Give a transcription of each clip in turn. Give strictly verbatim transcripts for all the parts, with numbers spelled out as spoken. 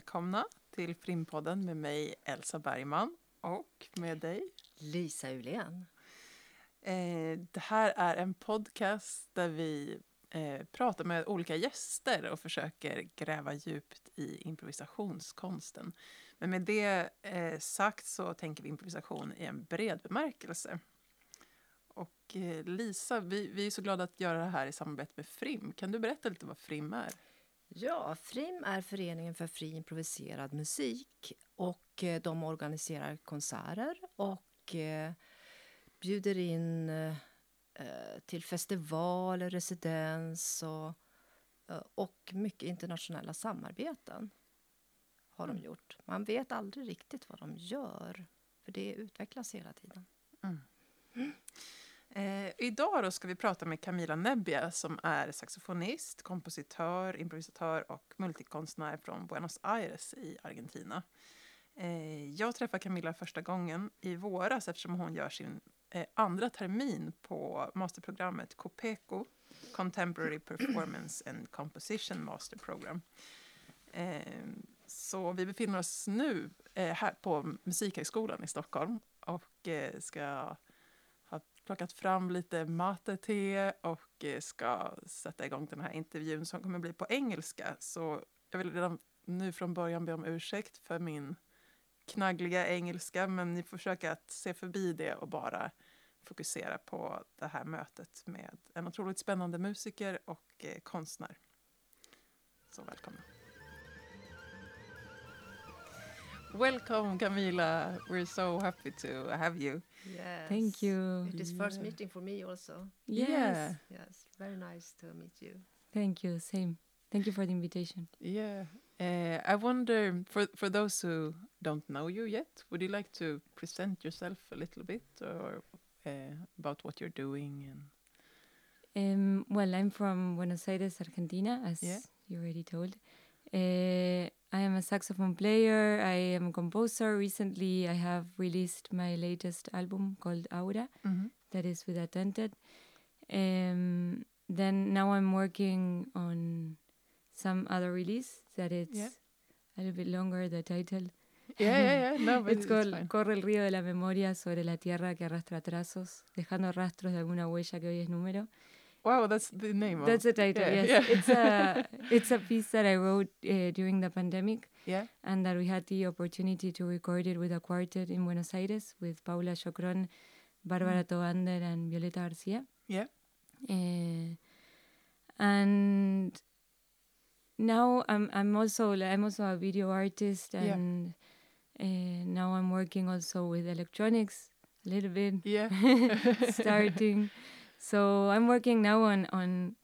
välkomna till Frimpodden med mig Elsa Bergman och med dig Lisa Ulén. Eh, det här är en podcast där vi eh, pratar med olika gäster och försöker gräva djupt i improvisationskonsten. Men med det eh, sagt så tänker vi improvisation i en bred bemärkelse. Och eh, Lisa, vi, vi är så glada att göra det här i samarbete med FRIM. Kan du berätta lite vad FRIM är? Ja, FRIM är föreningen för fri improviserad musik och de organiserar konserter och bjuder in till festivaler, residens och, och mycket internationella samarbeten har de gjort. Man vet aldrig riktigt vad de gör för det utvecklas hela tiden. Mm. Mm. Eh, idag då ska vi prata med Camilla Nebbia som är saxofonist, kompositör, improvisatör och multikonstnär från Buenos Aires i Argentina. Eh, jag träffar Camilla första gången i våras eftersom hon gör sin eh, andra termin på masterprogrammet COPECO, Contemporary Performance and Composition Master Program. Eh, så vi befinner oss nu eh, här på Musikhögskolan i Stockholm och eh, ska... plockat fram lite mate-te och ska sätta igång den här intervjun som kommer bli på engelska. Så jag vill redan nu från början be om ursäkt för min knaggliga engelska. Men ni får försöka att se förbi det och bara fokusera på det här mötet med en otroligt spännande musiker och konstnär. Så välkomna. Welcome, Camilla. We're so happy to have you. Yes. Thank you. It is first meeting for me also. Yes. Yes. Very nice to meet you. Thank you. Same. Thank you for the invitation. Yeah. Uh, I wonder, for for those who don't know you yet, would you like to present yourself a little bit or uh, about what you're doing? And um, well, I'm from Buenos Aires, Argentina, as yeah. you already told. Uh, I am a saxophone player, I am a composer. Recently I have released my latest album called Aura, mm-hmm. that is with Attentat. Um, then now I'm working on some other release that it's yeah. a little bit longer, the title. Yeah, yeah, yeah. No, but it's, it's called fine. Corre el río de la memoria sobre la tierra que arrastra trazos, dejando rastros de alguna huella que hoy es número. Wow, that's the name. That's the title. Yeah, yes, yeah. it's a it's a piece that I wrote uh, during the pandemic. Yeah, and that we had the opportunity to record it with a quartet in Buenos Aires with Paula Chocron, Barbara mm-hmm. Tovander, and Violeta Garcia. Yeah, uh, and now I'm I'm also I'm also a video artist, and yeah. uh, now I'm working also with electronics a little bit. Yeah, starting. So I'm working now on, on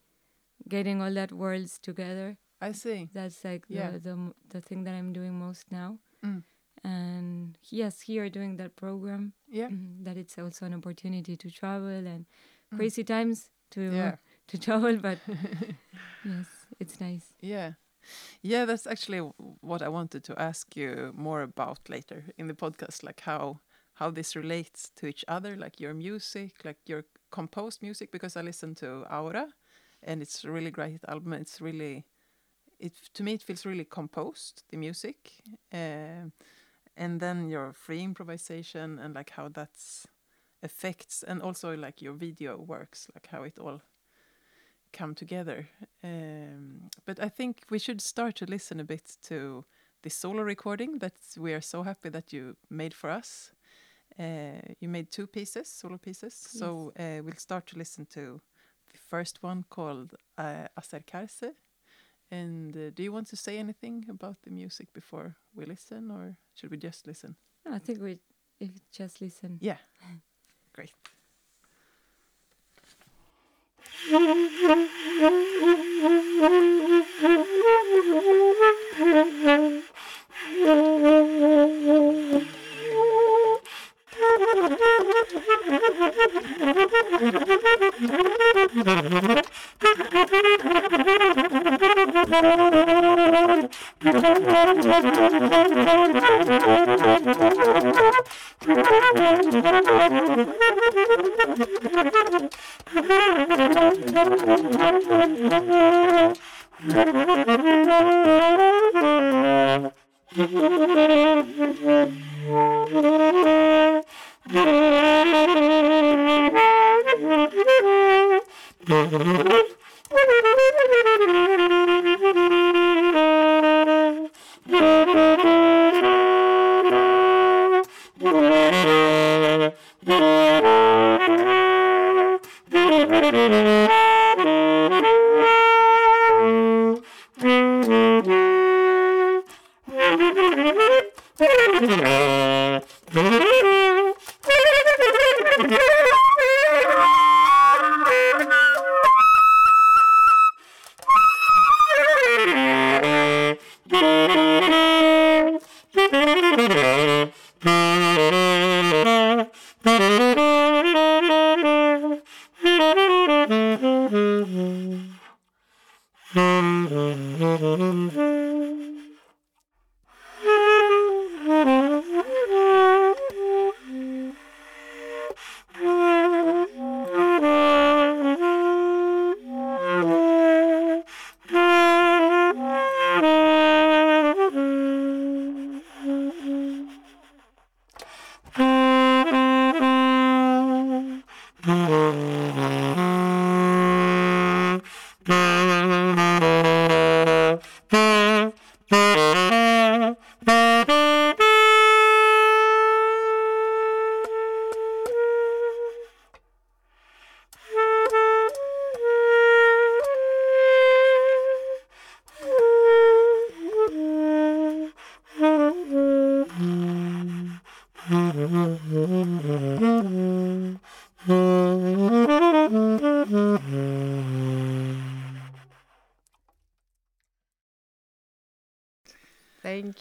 getting all that worlds together. I see. That's like yeah. the, the the thing that I'm doing most now. Mm. And yes, here doing that program. Yeah. Mm, that it's also an opportunity to travel and mm. crazy times to yeah. uh, to travel, but yes, it's nice. Yeah. Yeah, that's actually what I wanted to ask you more about later in the podcast, like how how this relates to each other, like your music, like your composed music, because I listened to Aura and it's a really great album. It's really, it to me it feels really composed, the music. Uh, and then your free improvisation and like how that's affects, and also like your video works, like how it all come together. Um, but I think we should start to listen a bit to the solo recording that we are so happy that you made for us. Uh, you made two pieces, solo pieces. Yes. So uh, we'll start to listen to the first one called uh, Acercarse. And uh, do you want to say anything about the music before we listen, or should we just listen? No, I think we if just listen. Yeah, great. Thank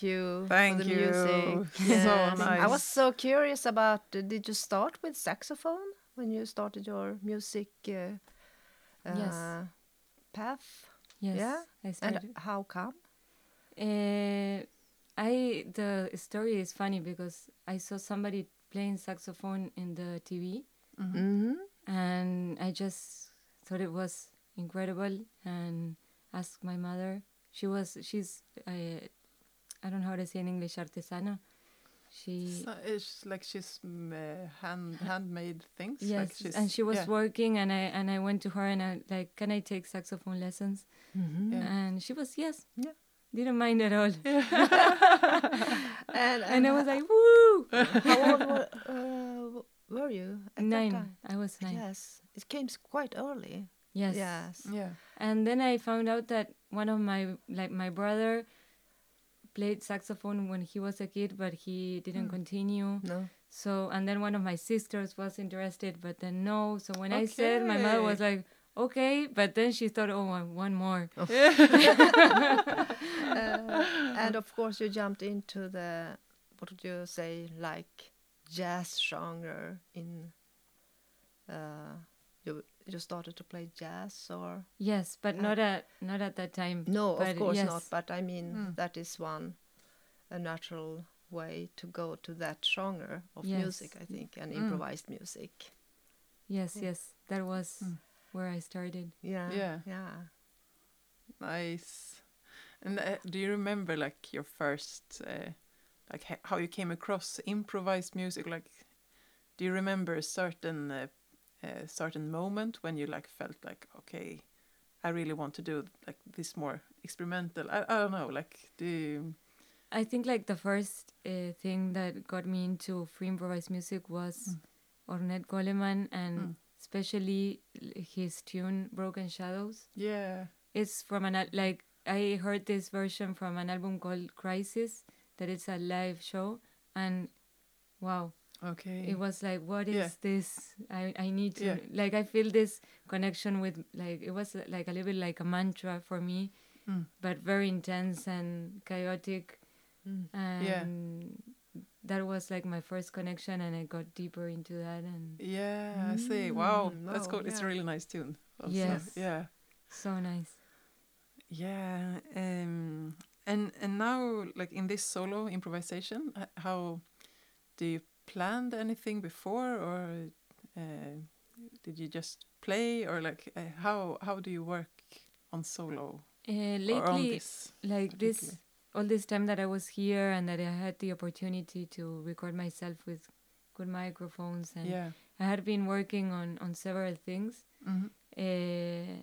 you. Thank for the you. Music. Yes. So nice. I was so curious about, uh, did you start with saxophone when you started your music uh, yes. uh, path? Yes. Yeah? I started. And how come? Uh, I the story is funny because I saw somebody playing saxophone in the T V, mm-hmm. Mm-hmm. and I just thought it was incredible and asked my mother. She was she's. Uh, I don't know how to say in English, artesana. She so it's like she's uh, hand handmade things. Yes, like she's, and she was yeah. working, and I and I went to her and I like, can I take saxophone lessons? Mm-hmm. yeah. And she was yes, yeah, didn't mind at all. Yeah. and, and, and I was like, woo! How old were, uh, were you? At nine. That time? I was nine. Yes, it came quite early. Yes. Yes. Yeah. And then I found out that one of my like my brother. Played saxophone when he was a kid, but he didn't mm. continue. No. So, and then one of my sisters was interested, but then no. So when okay. I said, my mother was like, okay. But then she thought, oh, one more. Oh. uh, and of course you jumped into the, what would you say, like jazz genre in, uh, you You started to play jazz, or yes, but uh, not at not at that time. No, but of course yes. not. But I mean, mm. that is one a natural way to go to that genre of yes. music, I think, and mm. improvised music. Yes, yeah. yes, that was mm. where I started. Yeah, yeah, yeah. Nice. And uh, do you remember, like, your first, uh, like, ha- how you came across improvised music? Like, do you remember a certain? Uh, A certain moment when you like felt like, okay, I really want to do like this more experimental. I, I don't know, like do. You... I think like the first uh, thing that got me into free improvised music was mm. Ornette Coleman, and mm. especially his tune "Broken Shadows." Yeah, it's from an like I heard this version from an album called Crisis that it's a live show, and wow. Okay. It was like, what is yeah. this? I, I need to, yeah. like, I feel this connection with, like, it was like a little bit like a mantra for me, mm. but very intense and chaotic. Mm. And yeah. that was like my first connection, and I got deeper into that. And yeah, mm, I see. Wow. wow. That's cool. Yeah. It's a really nice tune. Also. Yes. Yeah. So nice. Yeah. Um, and, and now, like, in this solo improvisation, how do you planned anything before, or uh, did you just play, or like uh, how how do you work on solo? Uh, lately, on this like this all this time that I was here and that I had the opportunity to record myself with good microphones, and yeah. I had been working on, on several things, mm-hmm. uh,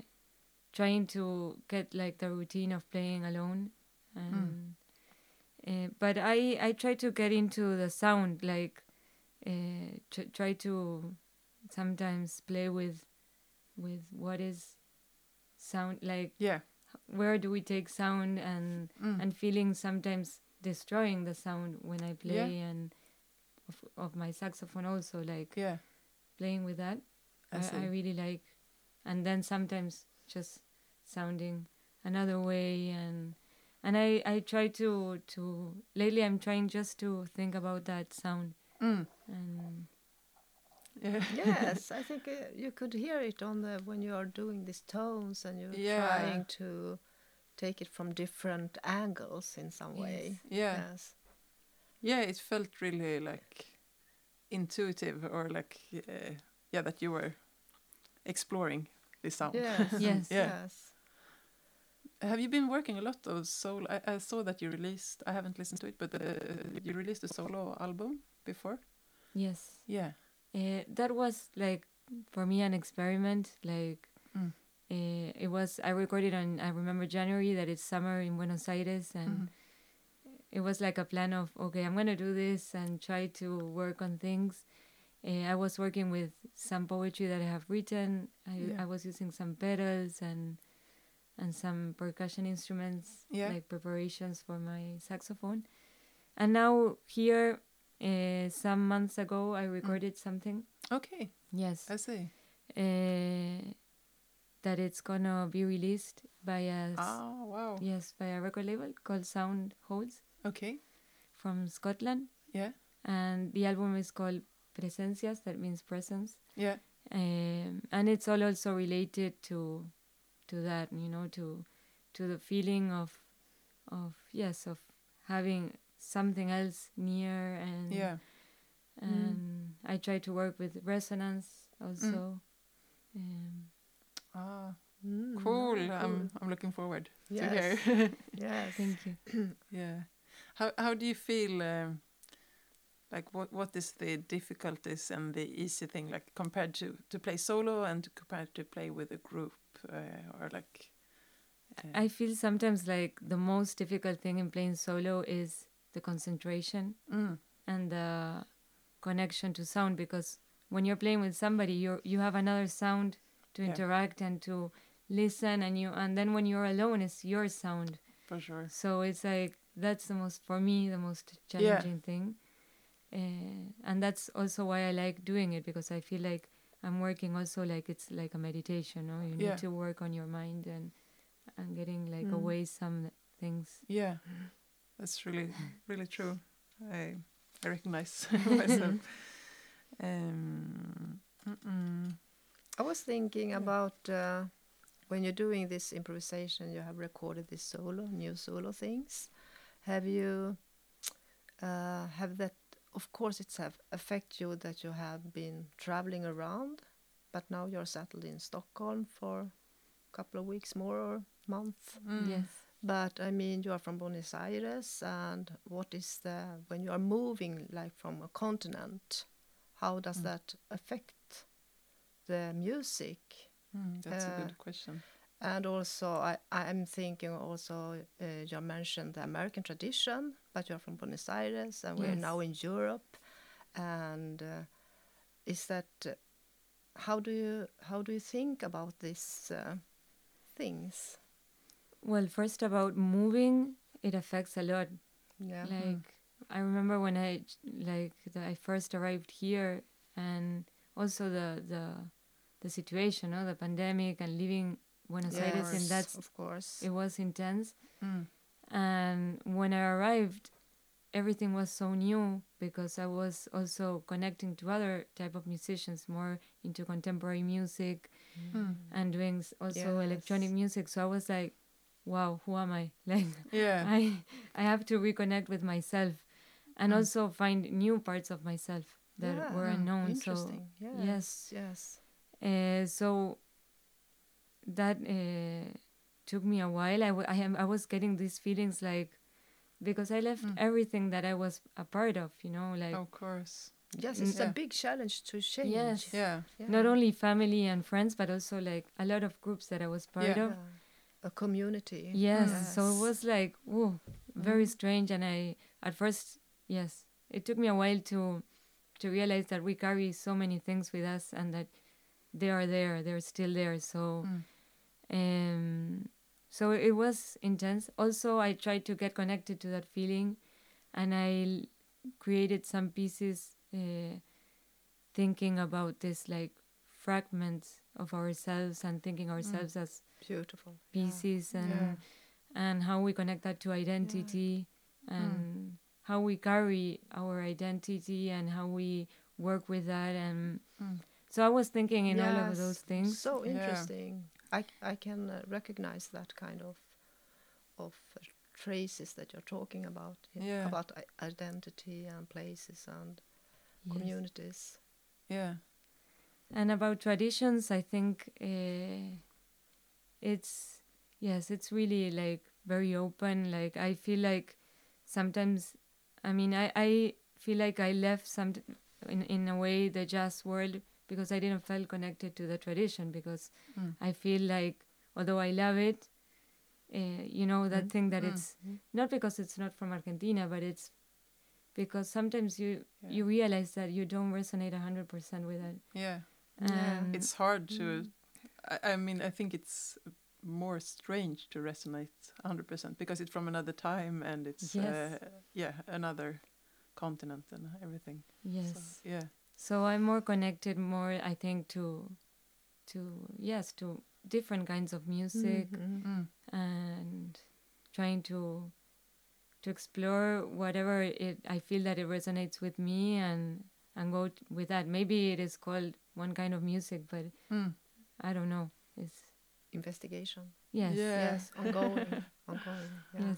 trying to get like the routine of playing alone. And, mm. uh, but I, I try to get into the sound, like uh, tr- try to sometimes play with with what is sound, like yeah. where do we take sound and mm. and feeling, sometimes destroying the sound when I play, yeah. and of, of my saxophone also, like yeah. playing with that. I, I, I really like, and then sometimes just sounding another way, and and I, I try to, to lately I'm trying just to think about that sound. Mm. And yeah. Yes, I think uh, you could hear it on the when you are doing these tones and you're yeah. trying to take it from different angles in some way. Yes. Yeah. Yes. Yeah, it felt really like intuitive, or like uh, yeah, that you were exploring the sound. Yes. Yes. Yeah. Yes. Have you been working a lot of solo? I, I saw that you released, I haven't listened to it, but uh, you released a solo album before? Yes. Yeah. Uh, that was, like, for me, an experiment. Like, mm. uh, it was, I recorded on, I remember January, that it's summer in Buenos Aires, and mm-hmm. it was like a plan of, okay, I'm going to do this and try to work on things. Uh, I was working with some poetry that I have written. I, yeah. I was using some pedals and... and some percussion instruments, yeah. like preparations for my saxophone. And now here, uh, some months ago, I recorded mm. something. Okay. Yes. I see. Uh, that it's gonna be released by a... Oh, wow. Yes, by a record label called Soundholes. Okay. From Scotland. Yeah. And the album is called Presencias, that means presence. Yeah. Um, and it's all also related to... to that, you know, to to the feeling of of yes of having something else near, and yeah and mm. I try to work with resonance also. mm. um, ah mm, cool. cool I'm I'm looking forward yes. to hear. Yes, thank you. Yeah, how how do you feel, um, like what what is the difficulties and the easy thing, like compared to to play solo and compared to play with a group? Uh, or like uh, I feel sometimes like the most difficult thing in playing solo is the concentration mm. and the connection to sound, because when you're playing with somebody, you you have another sound to yeah. interact and to listen, and you and then when you're alone, it's your sound for sure. So it's like that's the most, for me, the most challenging yeah. thing, uh, and that's also why I like doing it, because I feel like I'm working also like it's like a meditation, no? You yeah. need to work on your mind and and getting like mm. away some things. Yeah, that's really, really true. I I recognize myself. Um, I was thinking yeah. about uh, when you're doing this improvisation, you have recorded this solo, new solo things. Have you uh, have that? Of course, it's have affect you that you have been traveling around, but now you're settled in Stockholm for a couple of weeks more or month. Mm. Yes. But I mean, you are from Buenos Aires, and what is the when you are moving like from a continent? How does mm. that affect the music? Mm, that's uh, a good question. And also, I I'm thinking also uh, you mentioned the American tradition, but you're from Buenos Aires, and yes. we're now in Europe. And uh, is that uh, how do you how do you think about these uh, things? Well, first about moving, it affects a lot. Yeah. Like mm. I remember when I like the, I first arrived here, and also the the the situation, no, the pandemic, and living. Buenos yes, Aires, and that's of course it was intense. Mm. And when I arrived, everything was so new, because I was also connecting to other type of musicians, more into contemporary music mm. and doing also yes. electronic music. So I was like, "Wow, who am I?" Like, yeah. I I have to reconnect with myself, and mm. also find new parts of myself that yeah. were unknown. Interesting. So yes, yes. yes. Uh, so. That uh, took me a while. I, w- I, am, I was getting these feelings like because I left mm. everything that I was a part of, you know, like... Of course. Yes, it's yeah. a big challenge to change. Yes. Yeah. yeah. Not only family and friends, but also like a lot of groups that I was part yeah. of. Yeah. A community. Yes. yes. So it was like, ooh, very mm. strange. And I, at first, yes, it took me a while to to realize that we carry so many things with us and that they are there, they're still there. So, mm. um, so it was intense. Also, I tried to get connected to that feeling, and I created some pieces uh, thinking about this, like fragments of ourselves and thinking ourselves mm. as beautiful pieces yeah. and yeah. and how we connect that to identity yeah. and mm. how we carry our identity and how we work with that. And mm. so I was thinking in yes. all of those things. So interesting. Yeah. I, I can uh, recognize that kind of of uh, traces that you're talking about, yeah, yeah. about I- identity and places and yes. communities. Yeah. And about traditions, I think uh, it's, yes, it's really like very open. Like I feel like sometimes, I mean, I, I feel like I left some, t- in, in a way, the jazz world because I didn't feel connected to the tradition because mm. I feel like, although I love it, uh, you know, that mm. thing that mm. it's, mm. not because it's not from Argentina, but it's because sometimes you, yeah. you realize that you don't resonate one hundred percent with it. Yeah. Yeah. It's hard to, I, I mean, I think it's more strange to resonate one hundred percent because it's from another time and it's, yes. uh, yeah, another continent and everything. Yes. So, yeah. So I'm more connected more, I think, to, to yes, to different kinds of music mm-hmm. and trying to to explore whatever it I feel that it resonates with me and and go t- with that. Maybe it is called one kind of music, but mm. I don't know. It's investigation. Yes. Yeah. Yes. Ongoing. Ongoing. Yeah. Yes.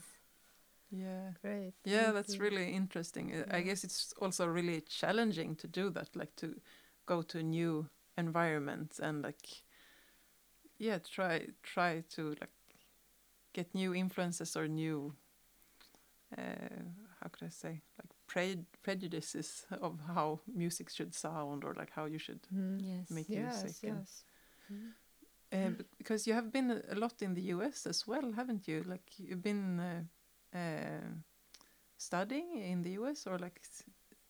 Yeah. Great. Yeah, Thank that's you. really interesting. Yeah. I guess it's also really challenging to do that, like to go to new environments and like yeah, try try to like get new influences or new uh, how could I say like pre- prejudices of how music should sound or like how you should mm. yes. make yes, music. Yes. And, mm. uh, b- because you have been a lot in the U S as well, haven't you? Like you've been uh, uh, studying in the U S or like s-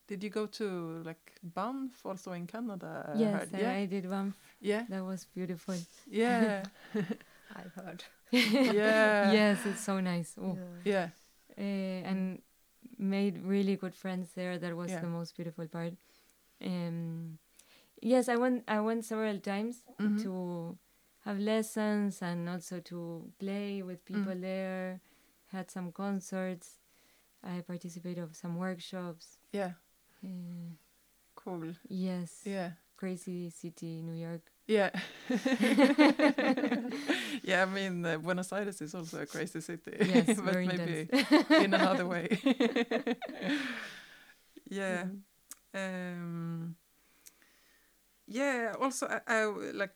did you go to like Banff also in Canada? I yes, I, yeah? I did Banff. Yeah, that was beautiful. Yeah, I heard. yeah. Yes, it's so nice. Ooh. Yeah. yeah. Uh, and made really good friends there. That was yeah. the most beautiful part. Um, yes, I went. I went several times mm-hmm. to have lessons and also to play with people mm. there. Had some concerts. I participated in some workshops. Yeah. Uh, cool. Yes. Yeah. Crazy city, New York. Yeah. yeah, I mean, uh, Buenos Aires is also a crazy city. Yes, but very maybe in another way. yeah. Mm-hmm. Um, yeah, also I, I like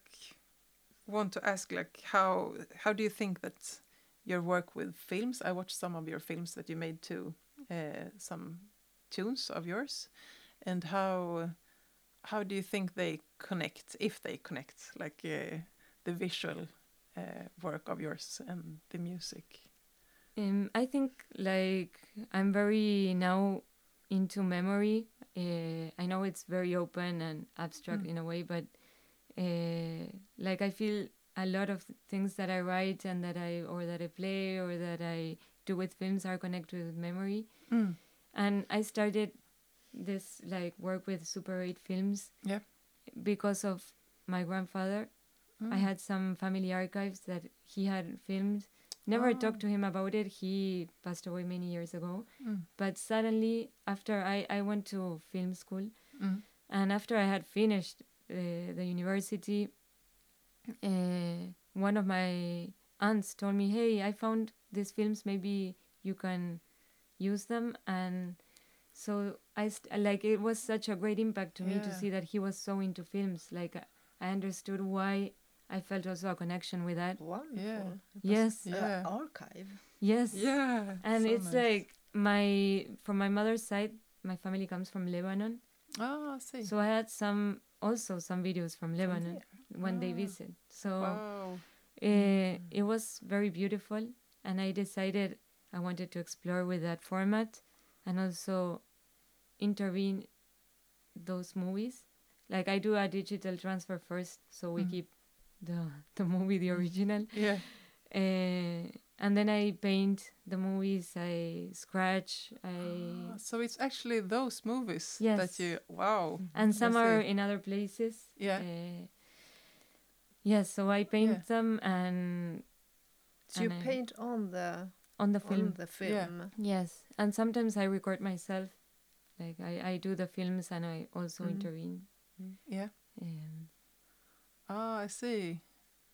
want to ask like how how do you think that your work with films, I watched some of your films that you made too, uh, some tunes of yours, and how How do you think they connect, if they connect, like uh, the visual uh, work of yours and the music? Um, I think, like, I'm very now into memory. Uh, I know it's very open and abstract mm. in a way, but, uh, like, I feel a lot of things that I write and that I, or that I play or that I do with films are connected with memory. Mm. And I started this like work with Super eight films yeah. because of my grandfather. Mm. I had some family archives that he had filmed. Never oh. talked to him about it. He passed away many years ago. Mm. But suddenly after I, I went to film school mm. and after I had finished uh, the university, uh, one of my aunts told me, hey, I found these films. Maybe you can use them. And so I st- like it was such a great impact to yeah. me to see that he was so into films. Like uh, I understood why I felt also a connection with that. Wonderful. Yeah. Yes. Yeah. Archive. Yes. Yeah. And so it's nice. Like my from my mother's side, my family comes from Lebanon. Oh, I see. So I had some also some videos from Lebanon oh. when they visit. So wow. uh, mm. it was very beautiful, and I decided I wanted to explore with that format and also intervene those movies. Like I do a digital transfer first, so we mm. keep the the movie, the original. Yeah. Uh, and then I paint the movies, I scratch, I... Ah, so it's actually those movies yes. that you... Wow. And some are in other places. Yeah. Uh, yes, yeah, so I paint yeah. them and... So and you I, paint on the... On the film. On the film. Yeah. Yes. And sometimes I record myself. Like, I, I do the films and I also mm-hmm. intervene. Yeah. Um, ah, I see.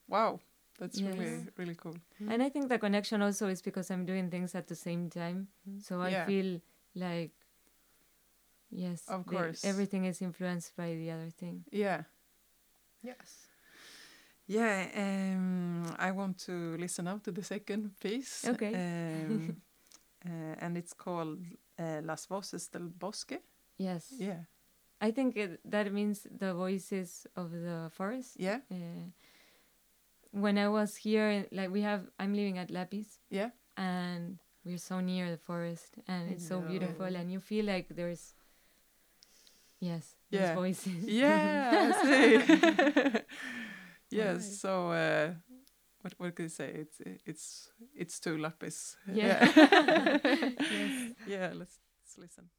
Wow. That's yes. really, really cool. And I think the connection also is because I'm doing things at the same time. So I yeah. feel like, yes, of course. The, everything is influenced by the other thing. Yeah. Yes. Yeah. Um, I want to listen out to the second piece. Okay. Um, uh, and it's called uh, Las Voces del Bosque. Yes. Yeah. I think it, that means the voices of the forest. Yeah. Uh, When I was here, like we have, I'm living at Lapis. Yeah. And we're so near the forest and it's so no. beautiful. And you feel like there's, yes, yeah. there's voices. Yeah, I see. Yes, right. So uh, what what could I say? It's, it's, it's to Lapis. Yeah. Yeah, yes. Yeah, let's, let's listen.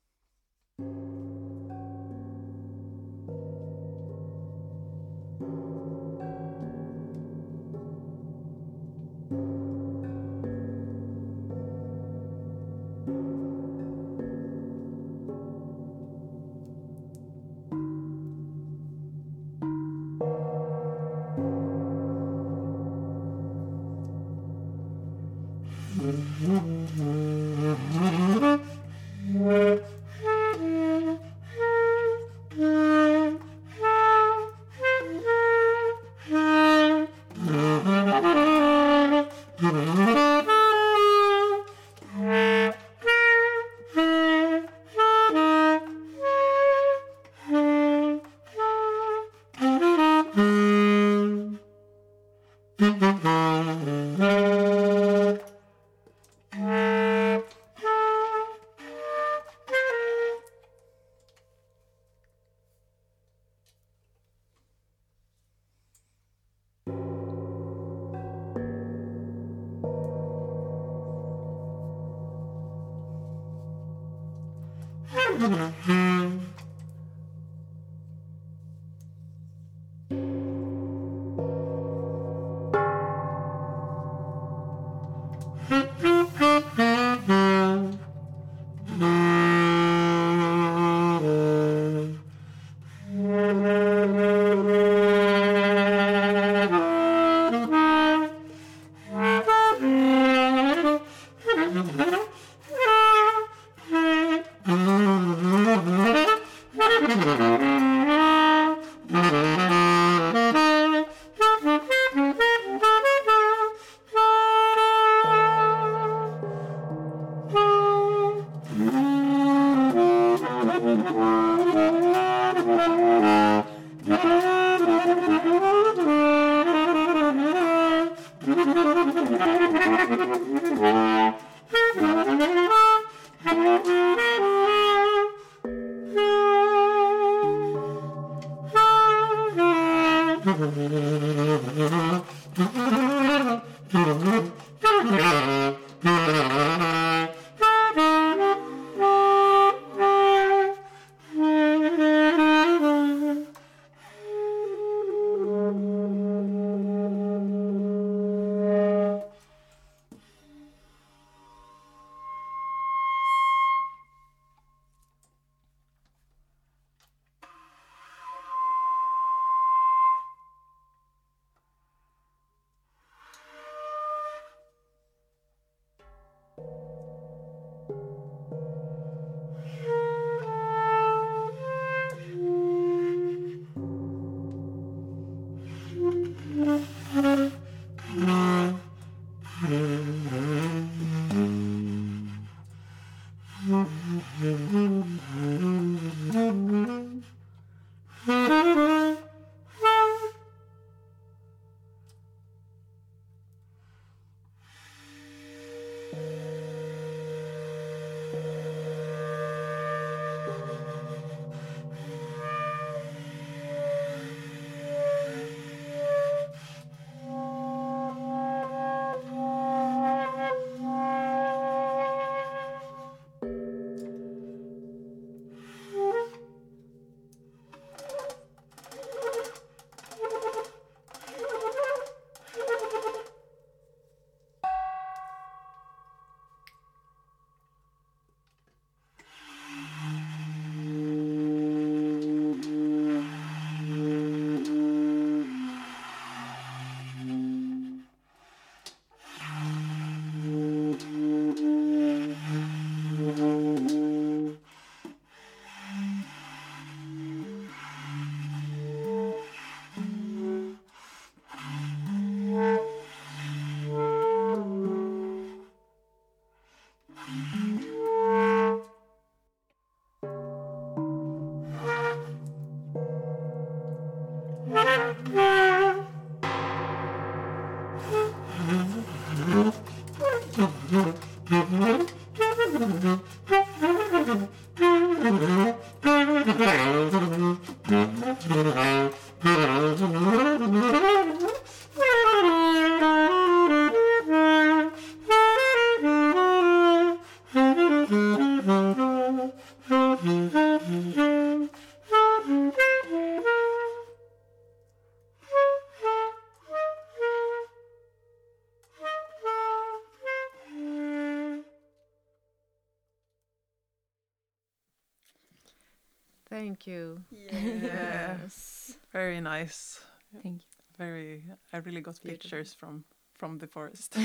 Thank you. Yes. Very nice. Thank you. Very, I really got Beautiful. pictures from, from the forest.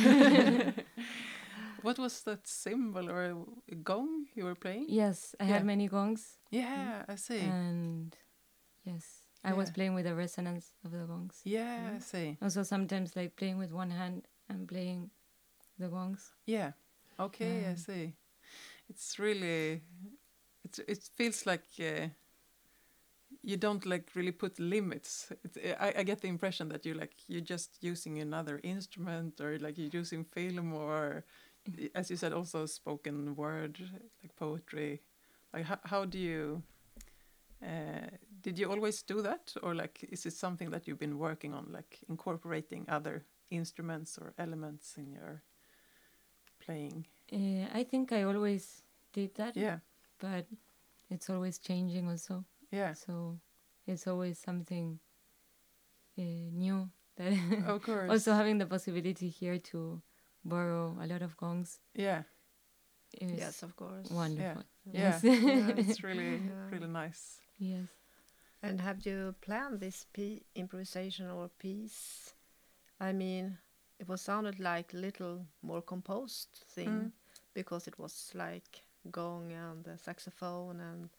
What was that symbol or a gong you were playing? Yes, I yeah. had many gongs. Yeah, I see. And yes, I yeah. was playing with the resonance of the gongs. Yeah, yeah, I see. Also sometimes like playing with one hand and playing the gongs. Yeah, okay, um, I see. It's really... It's, it feels like uh, you don't like really put limits. It, I, I get the impression that you like you're just using another instrument, or like you're using film, or as you said, also spoken word, like poetry. Like how how do you? Uh, did you always do that, or like is it something that you've been working on, like incorporating other instruments or elements in your playing? Uh, I think I always did that. Yeah. But it's always changing also. Yeah. So it's always something uh, new. That of course. Also having the possibility here to borrow a lot of gongs. Yeah. Yes, of course. Wonderful. Yeah. Yes. Yeah. Yeah, it's really, yeah. really nice. Yes. And have you planned this p- improvisation or piece? I mean, it was sounded like little more composed thing mm. because it was like... gong and the saxophone and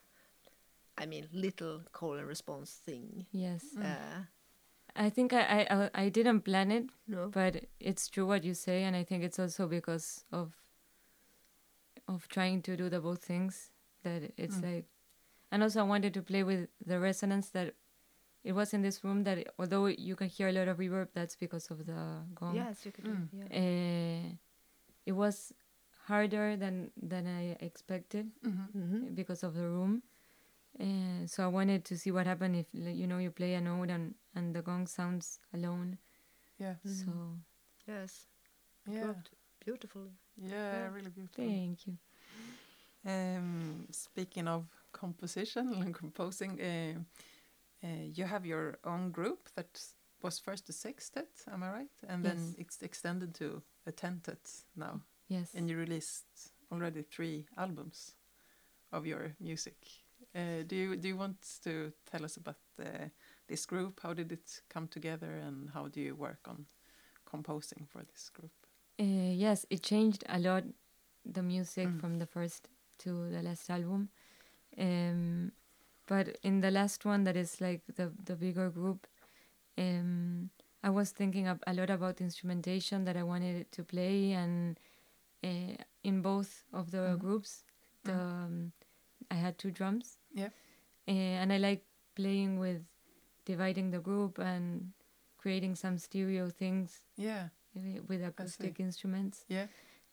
I mean little call and response thing. Yes. Mm. Uh, I think I, I I didn't plan it, no. but it's true what you say, and I think it's also because of of trying to do the both things that it's mm. like, and also I wanted to play with the resonance that it was in this room, that although you can hear a lot of reverb, that's because of the gong. Yes, you could. Mm. Yeah. Uh, it was harder than than I expected mm-hmm. Mm-hmm. because of the room, uh, so I wanted to see what happened if you know you play a note and, and the gong sounds alone. Yeah. Mm-hmm. So. Yes. Yeah. Good. Beautiful. Yeah, yeah, really beautiful. Thank you. Um, speaking of composition and composing, uh, uh, you have your own group that was first a sextet, am I right? And yes. then it's extended to Attentat now. Yes. And you released already three albums of your music. Uh, do you do you want to tell us about uh, this group? How did it come together, and how do you work on composing for this group? Uh, yes, it changed a lot, the music mm. from the first to the last album. Um, but in the last one, that is like the, the bigger group, um, I was thinking ab- a lot about instrumentation that I wanted to play, and... Uh, in both of the mm-hmm. groups, the, um, I had two drums. Yeah. Uh, and I like playing with dividing the group and creating some stereo things. Yeah. With acoustic instruments. Yeah.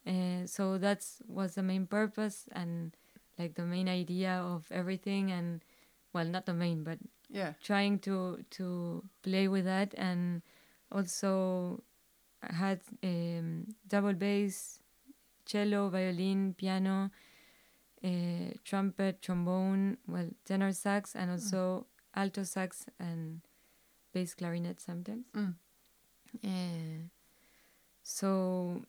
Uh, so that's was the main purpose and like the main idea of everything, and well, not the main, but yeah, trying to to play with that, and also I had um, double bass, cello, violin, piano, uh, trumpet, trombone, well, tenor sax, and also mm. alto sax and bass clarinet sometimes. Mm. Uh, so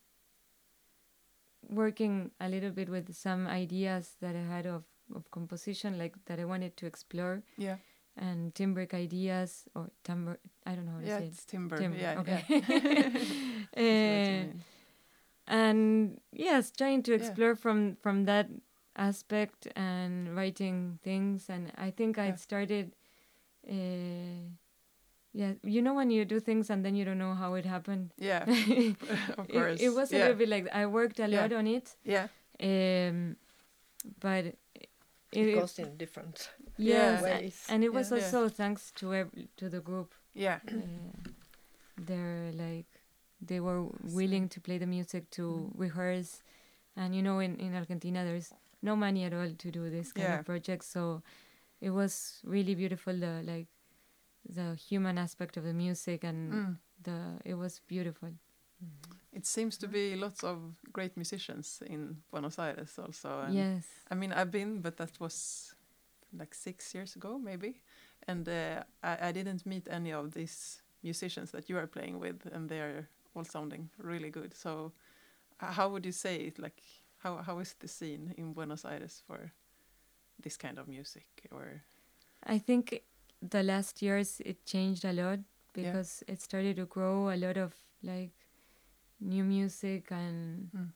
working a little bit with some ideas that I had of, of composition, like that I wanted to explore. Yeah. And timbric ideas, or timbre, I don't know how to yeah, say it. It's timbre. timbre. Yeah, okay. Yeah. uh, And yes, trying to explore yeah. from, from that aspect and writing things. And I think yeah. I started, uh, yeah, you know, when you do things and then you don't know how it happened. Yeah, of course. It, it was yeah. a little bit like I worked a yeah. lot on it. Yeah. Um, but it, it goes it, in different yes, ways. And it was yeah. also yeah. thanks to ev- to the group. Yeah. Uh, they're like. They were willing to play the music, to mm. rehearse. And, you know, in, in Argentina, there's no money at all to do this kind yeah. of project. So it was really beautiful, the, like, the human aspect of the music. And mm. the it was beautiful. Mm-hmm. It seems to be lots of great musicians in Buenos Aires also. And yes. I mean, I've been, but that was like six years ago, maybe. And uh, I, I didn't meet any of these musicians that you are playing with, and they're all sounding really good. So uh, how would you say it? Like, how how is the scene in Buenos Aires for this kind of music? Or I think the last years it changed a lot, because yeah. it started to grow a lot of, like, new music and mm.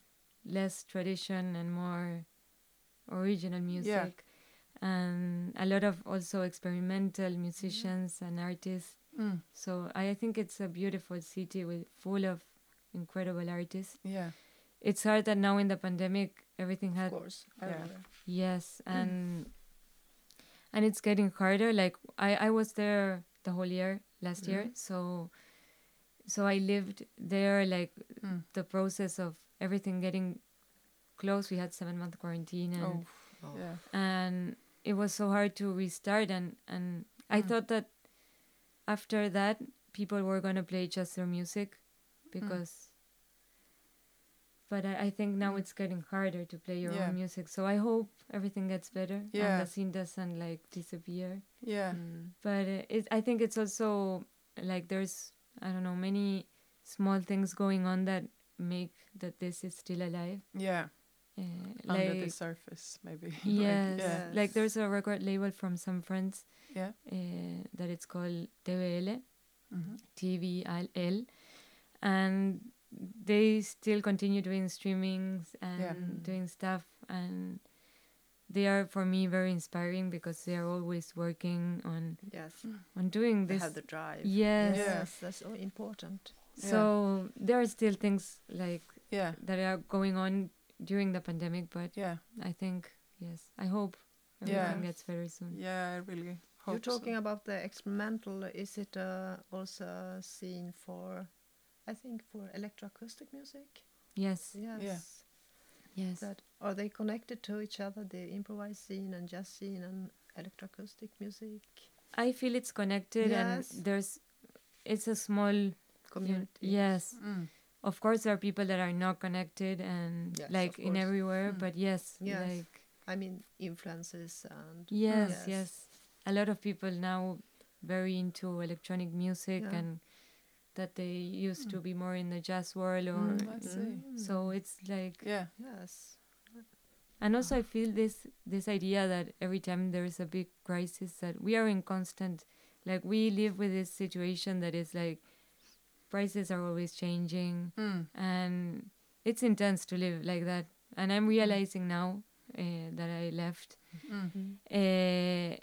less tradition and more original music, yeah. and a lot of also experimental musicians mm. and artists. Mm. So I, I think it's a beautiful city with full of incredible artists. Yeah, it's hard that now in the pandemic everything had. Of course. Yeah. Yes, and mm. and it's getting harder. Like I, I was there the whole year last mm. year, so. So I lived there, like, mm. the process of everything getting close. We had seven-month quarantine, and oh. Oh. Yeah. and it was so hard to restart. And, and I mm. thought that after that, people were going to play just their music, because... Mm. But I, I think now it's getting harder to play your yeah. own music. So I hope everything gets better yeah. and the scene doesn't, like, disappear. Yeah. Mm. But it, it, I think it's also, like, there's... I don't know, many small things going on that make that this is still alive. Yeah. Uh, Under like, the surface, maybe. Yes. Like, yes. Like there's a record label from some friends. Yeah. Uh, that it's called T V L. Mm-hmm. T V L. And they still continue doing streamings and yeah. doing stuff. And they are, for me, very inspiring, because they are always working on yes. on doing this. They have the drive. Yes. Yes, yes, that's so important. So yeah. there are still things like yeah. that are going on during the pandemic, but yeah. I think, yes, I hope everything yeah. gets better soon. Yeah, I really hope. You're talking so. about the experimental. Is it uh, also a scene for, I think, for electroacoustic music? Yes. Yes. Yeah. Yes. That are they connected to each other, the improvised scene and jazz scene and electroacoustic music? I feel it's connected, yes. and there's, it's a small community. Un- yes. Mm. Of course, there are people that are not connected, and yes, like in everywhere, mm. but yes, yes. Like, I mean, influences and. Yes, yes, yes. A lot of people now very into electronic music yeah. and that they used mm. to be more in the jazz world, or mm, I see. Mm. So it's like yeah yes and also I feel this this idea that every time there is a big crisis, that we are in constant, like, we live with this situation that is like prices are always changing mm. and it's intense to live like that. And I'm realizing now uh, that I left mm-hmm. uh,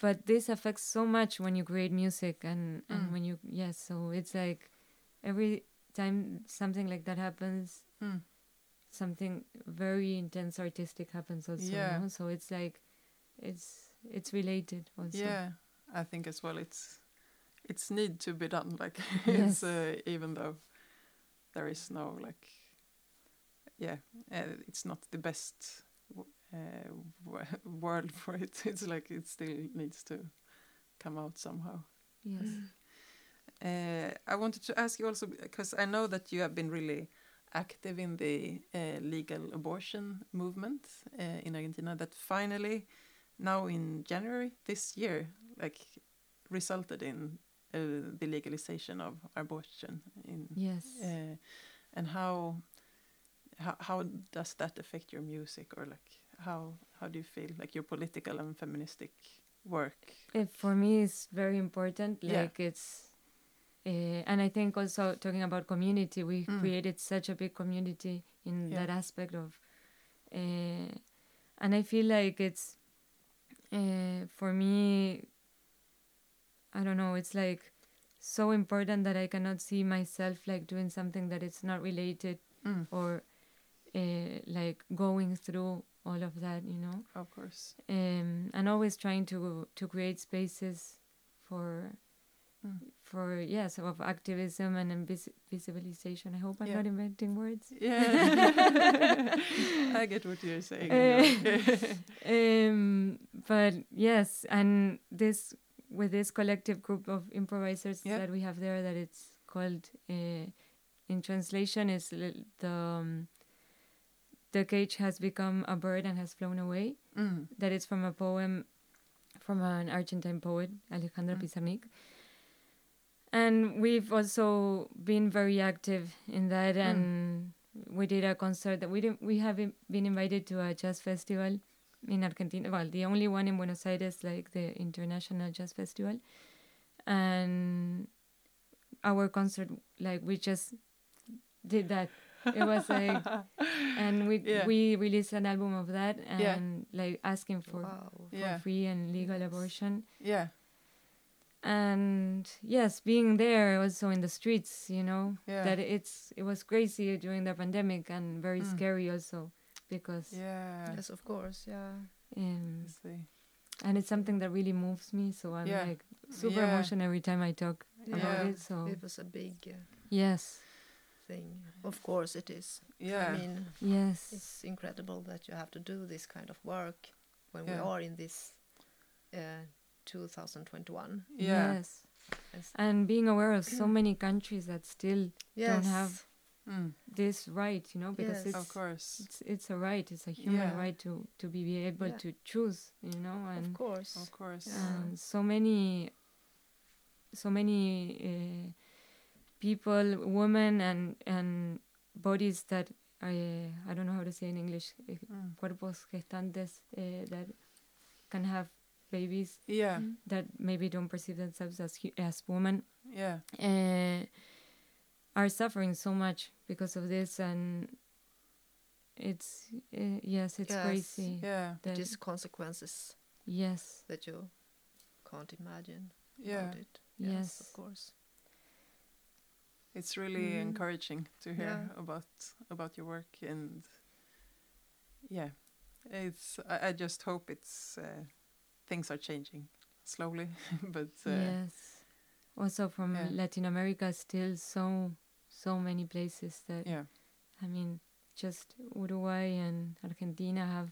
but this affects so much when you create music and, and mm. when you... Yes, so it's like every time something like that happens, mm. something very intense artistic happens also. Yeah. You know? So it's like, it's it's related also. Yeah, I think as well it's it's need to be done. Like, yes. it's, uh, even though there is no, like... Yeah, uh, it's not the best... W- Uh, w- world for it. It's like it still needs to come out somehow. Yes. Uh, I wanted to ask you also, because I know that you have been really active in the uh, legal abortion movement uh, in Argentina, that finally now in January this year, like, resulted in uh, the legalization of abortion. In, yes. Uh, and how, how how does that affect your music, or like How how do you feel, like, your political and feministic work? It, for me, it's very important. Like yeah. it's, uh, and I think also talking about community, we mm. created such a big community in yeah. that aspect of, uh, and I feel like it's, uh, for me, I don't know, it's like so important that I cannot see myself like doing something that it's not related mm. or uh, like going through. All of that, you know. Of course. Um, and always trying to to create spaces for mm. for, yes, of activism and invis- visibilization. I hope I'm yeah. not inventing words. Yeah. I get what you're saying. Uh, um, but yes, and this with this collective group of improvisers yeah. that we have there, that it's called, uh, in translation, is l- the... Um, The Cage Has Become a Bird and Has Flown Away. Mm. That is from a poem from an Argentine poet, Alejandro mm. Pizarnik. And we've also been very active in that. Mm. And we did a concert that we didn't, we have been invited to a jazz festival in Argentina. Well, the only one in Buenos Aires, like the International Jazz Festival. And our concert, like, we just did that. It was like, and we yeah. we released an album of that, and yeah. like asking for, wow. for yeah. free and legal yes. abortion. Yeah. And yes, being there also in the streets, you know, yeah. that it's it was crazy during the pandemic and very mm. scary also, because yeah, yes, of course, yeah. Um, and it's something that really moves me, so I'm yeah. like super yeah. emotional every time I talk yeah. about it. So it was a big uh, yes. thing. Of course it is. Yeah. I mean, yes. It's incredible that you have to do this kind of work when yeah. we are in this uh, twenty twenty-one. Yeah. Yes. Yes. And being aware of so many countries that still yes. don't have mm. this right, you know, because yes. it's, of course. it's it's a right, it's a human yeah. right to, to be able yeah. to choose, you know. And of course. Of course. And yeah. so many so many uh, people, women, and and bodies that uh, I don't know how to say in English, uh, mm. cuerpos gestantes uh, that can have babies yeah. mm. that maybe don't perceive themselves as hu- as women yeah uh, are suffering so much because of this, and it's uh, yes, it's yes. crazy. Yeah, these consequences. Yes, that you can't imagine. Yeah, about it. Yes, yes, of course. It's really mm. encouraging to hear yeah. about about your work, and yeah, it's. I, I just hope it's uh, things are changing slowly, but uh, yes, also from yeah. Latin America, still so so many places that yeah, I mean, just Uruguay and Argentina have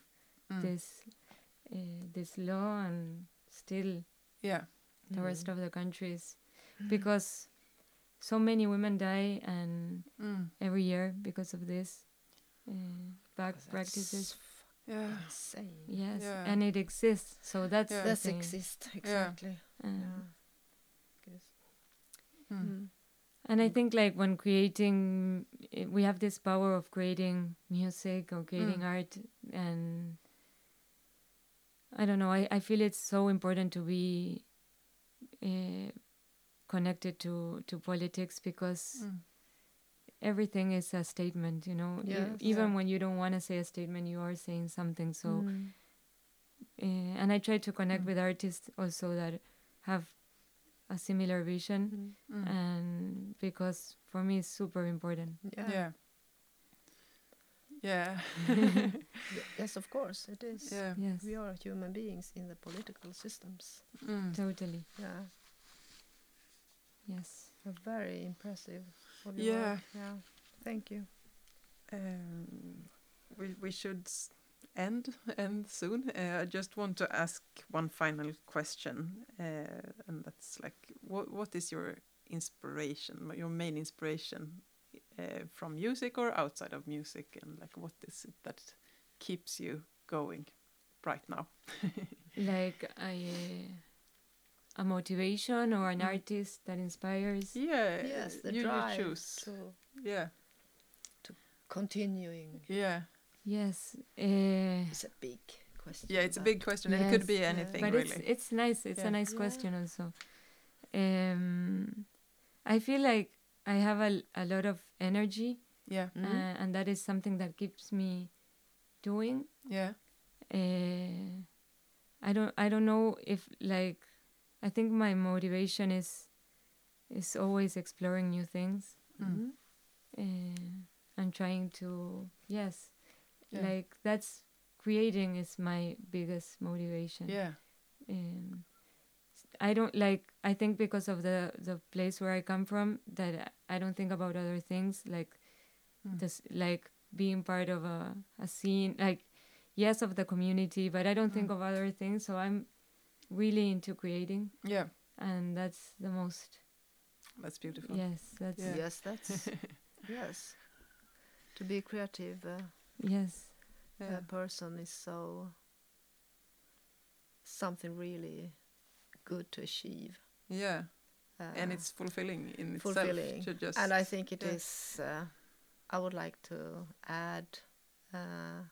mm. this uh, this law, and still yeah, the mm. rest of the countries, because. So many women die and mm. every year because of this uh, bad oh, practices. F- yeah. Insane. Yes, yeah. And it exists. So that's yeah. that's exist exactly. Yeah. Um, yeah. I mm. Mm. And I think, like, when creating, it, we have this power of creating music or creating mm. art, and I don't know. I, I feel it's so important to be. Uh, connected to, to politics, because mm. everything is a statement, you know. Yes. E- even yeah. when you don't want to say a statement, you are saying something. So, mm. uh, and I try to connect mm. with artists also that have a similar vision, mm. Mm. and because for me it's super important. Yeah. Yeah. yeah. Yes, of course it is. Yeah. Yes. We are human beings in the political systems. Mm. Totally. Yeah. Yes, very impressive. Yeah, work. Yeah. Thank you. Um, we we should end end soon. Uh, I just want to ask one final question, uh, and that's like, what what is your inspiration? Your main inspiration uh, from music or outside of music, and like, what is it that keeps you going right now? Like I. Uh, A motivation or an artist that inspires? Yeah, yes, the you, drive you choose. To yeah, to continuing. Yeah. Yes. Uh, it's a big question. Yeah, it's a big question. Yes, and it could be anything, yeah. but really. But it's it's nice. It's yeah. a nice yeah. question also. Um, I feel like I have a a lot of energy. Yeah. Mm-hmm. Uh, and that is something that keeps me doing. Yeah. Uh, I don't. I don't know if like. I think my motivation is is always exploring new things, mm-hmm. uh, and trying to yes, yeah. like that's creating is my biggest motivation. Yeah, um, I don't like, I think because of the, the place where I come from, that I don't think about other things, like mm. just like being part of a, a scene, like, yes, of the community, but I don't mm. think of other things. So I'm really into creating. Yeah. And that's the most. That's beautiful. Yes. That's yeah. Yes, that's, yes. To be creative. Uh, yes. Yeah. A person is so something really good to achieve. Yeah, uh, and it's fulfilling in fulfilling. itself. To just and I think it yeah. is. Uh, I would like to add. Uh,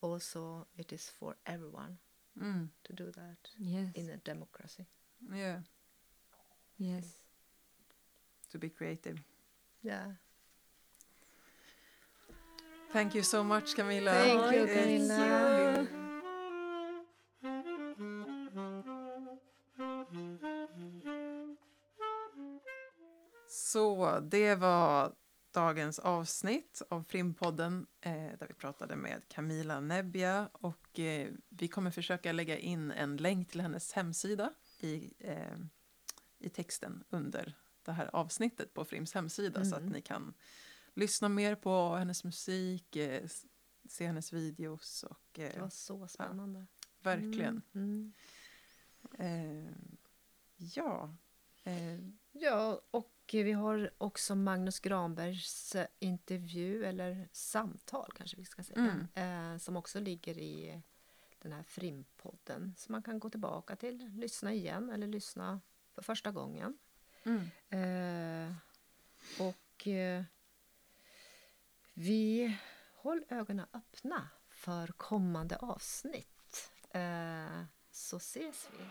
also, it is for everyone mm. to do that. Yes, in a democracy. Yeah. Yes. To be creative. Yeah. Thank you so much, Camilla. Thank you, Camilla. Så det var dagens avsnitt av Frimpodden eh, där vi pratade med Camilla Nebbia, och eh, vi kommer försöka lägga in en länk till hennes hemsida i, eh, i texten under det här avsnittet på Frims hemsida mm. så att ni kan lyssna mer på hennes musik, eh, se hennes videos. Och, eh, det var så spännande. Ja, verkligen. Mm. Mm. Eh, ja. Eh. Ja, och vi har också Magnus Granbergs intervju, eller samtal kanske vi ska säga, mm. eh, som också ligger i den här Frimpodden. Så man kan gå tillbaka till, lyssna igen eller lyssna för första gången. Mm. Eh, och... Eh, Vi håller ögonen öppna för kommande avsnitt. Eh, så ses vi.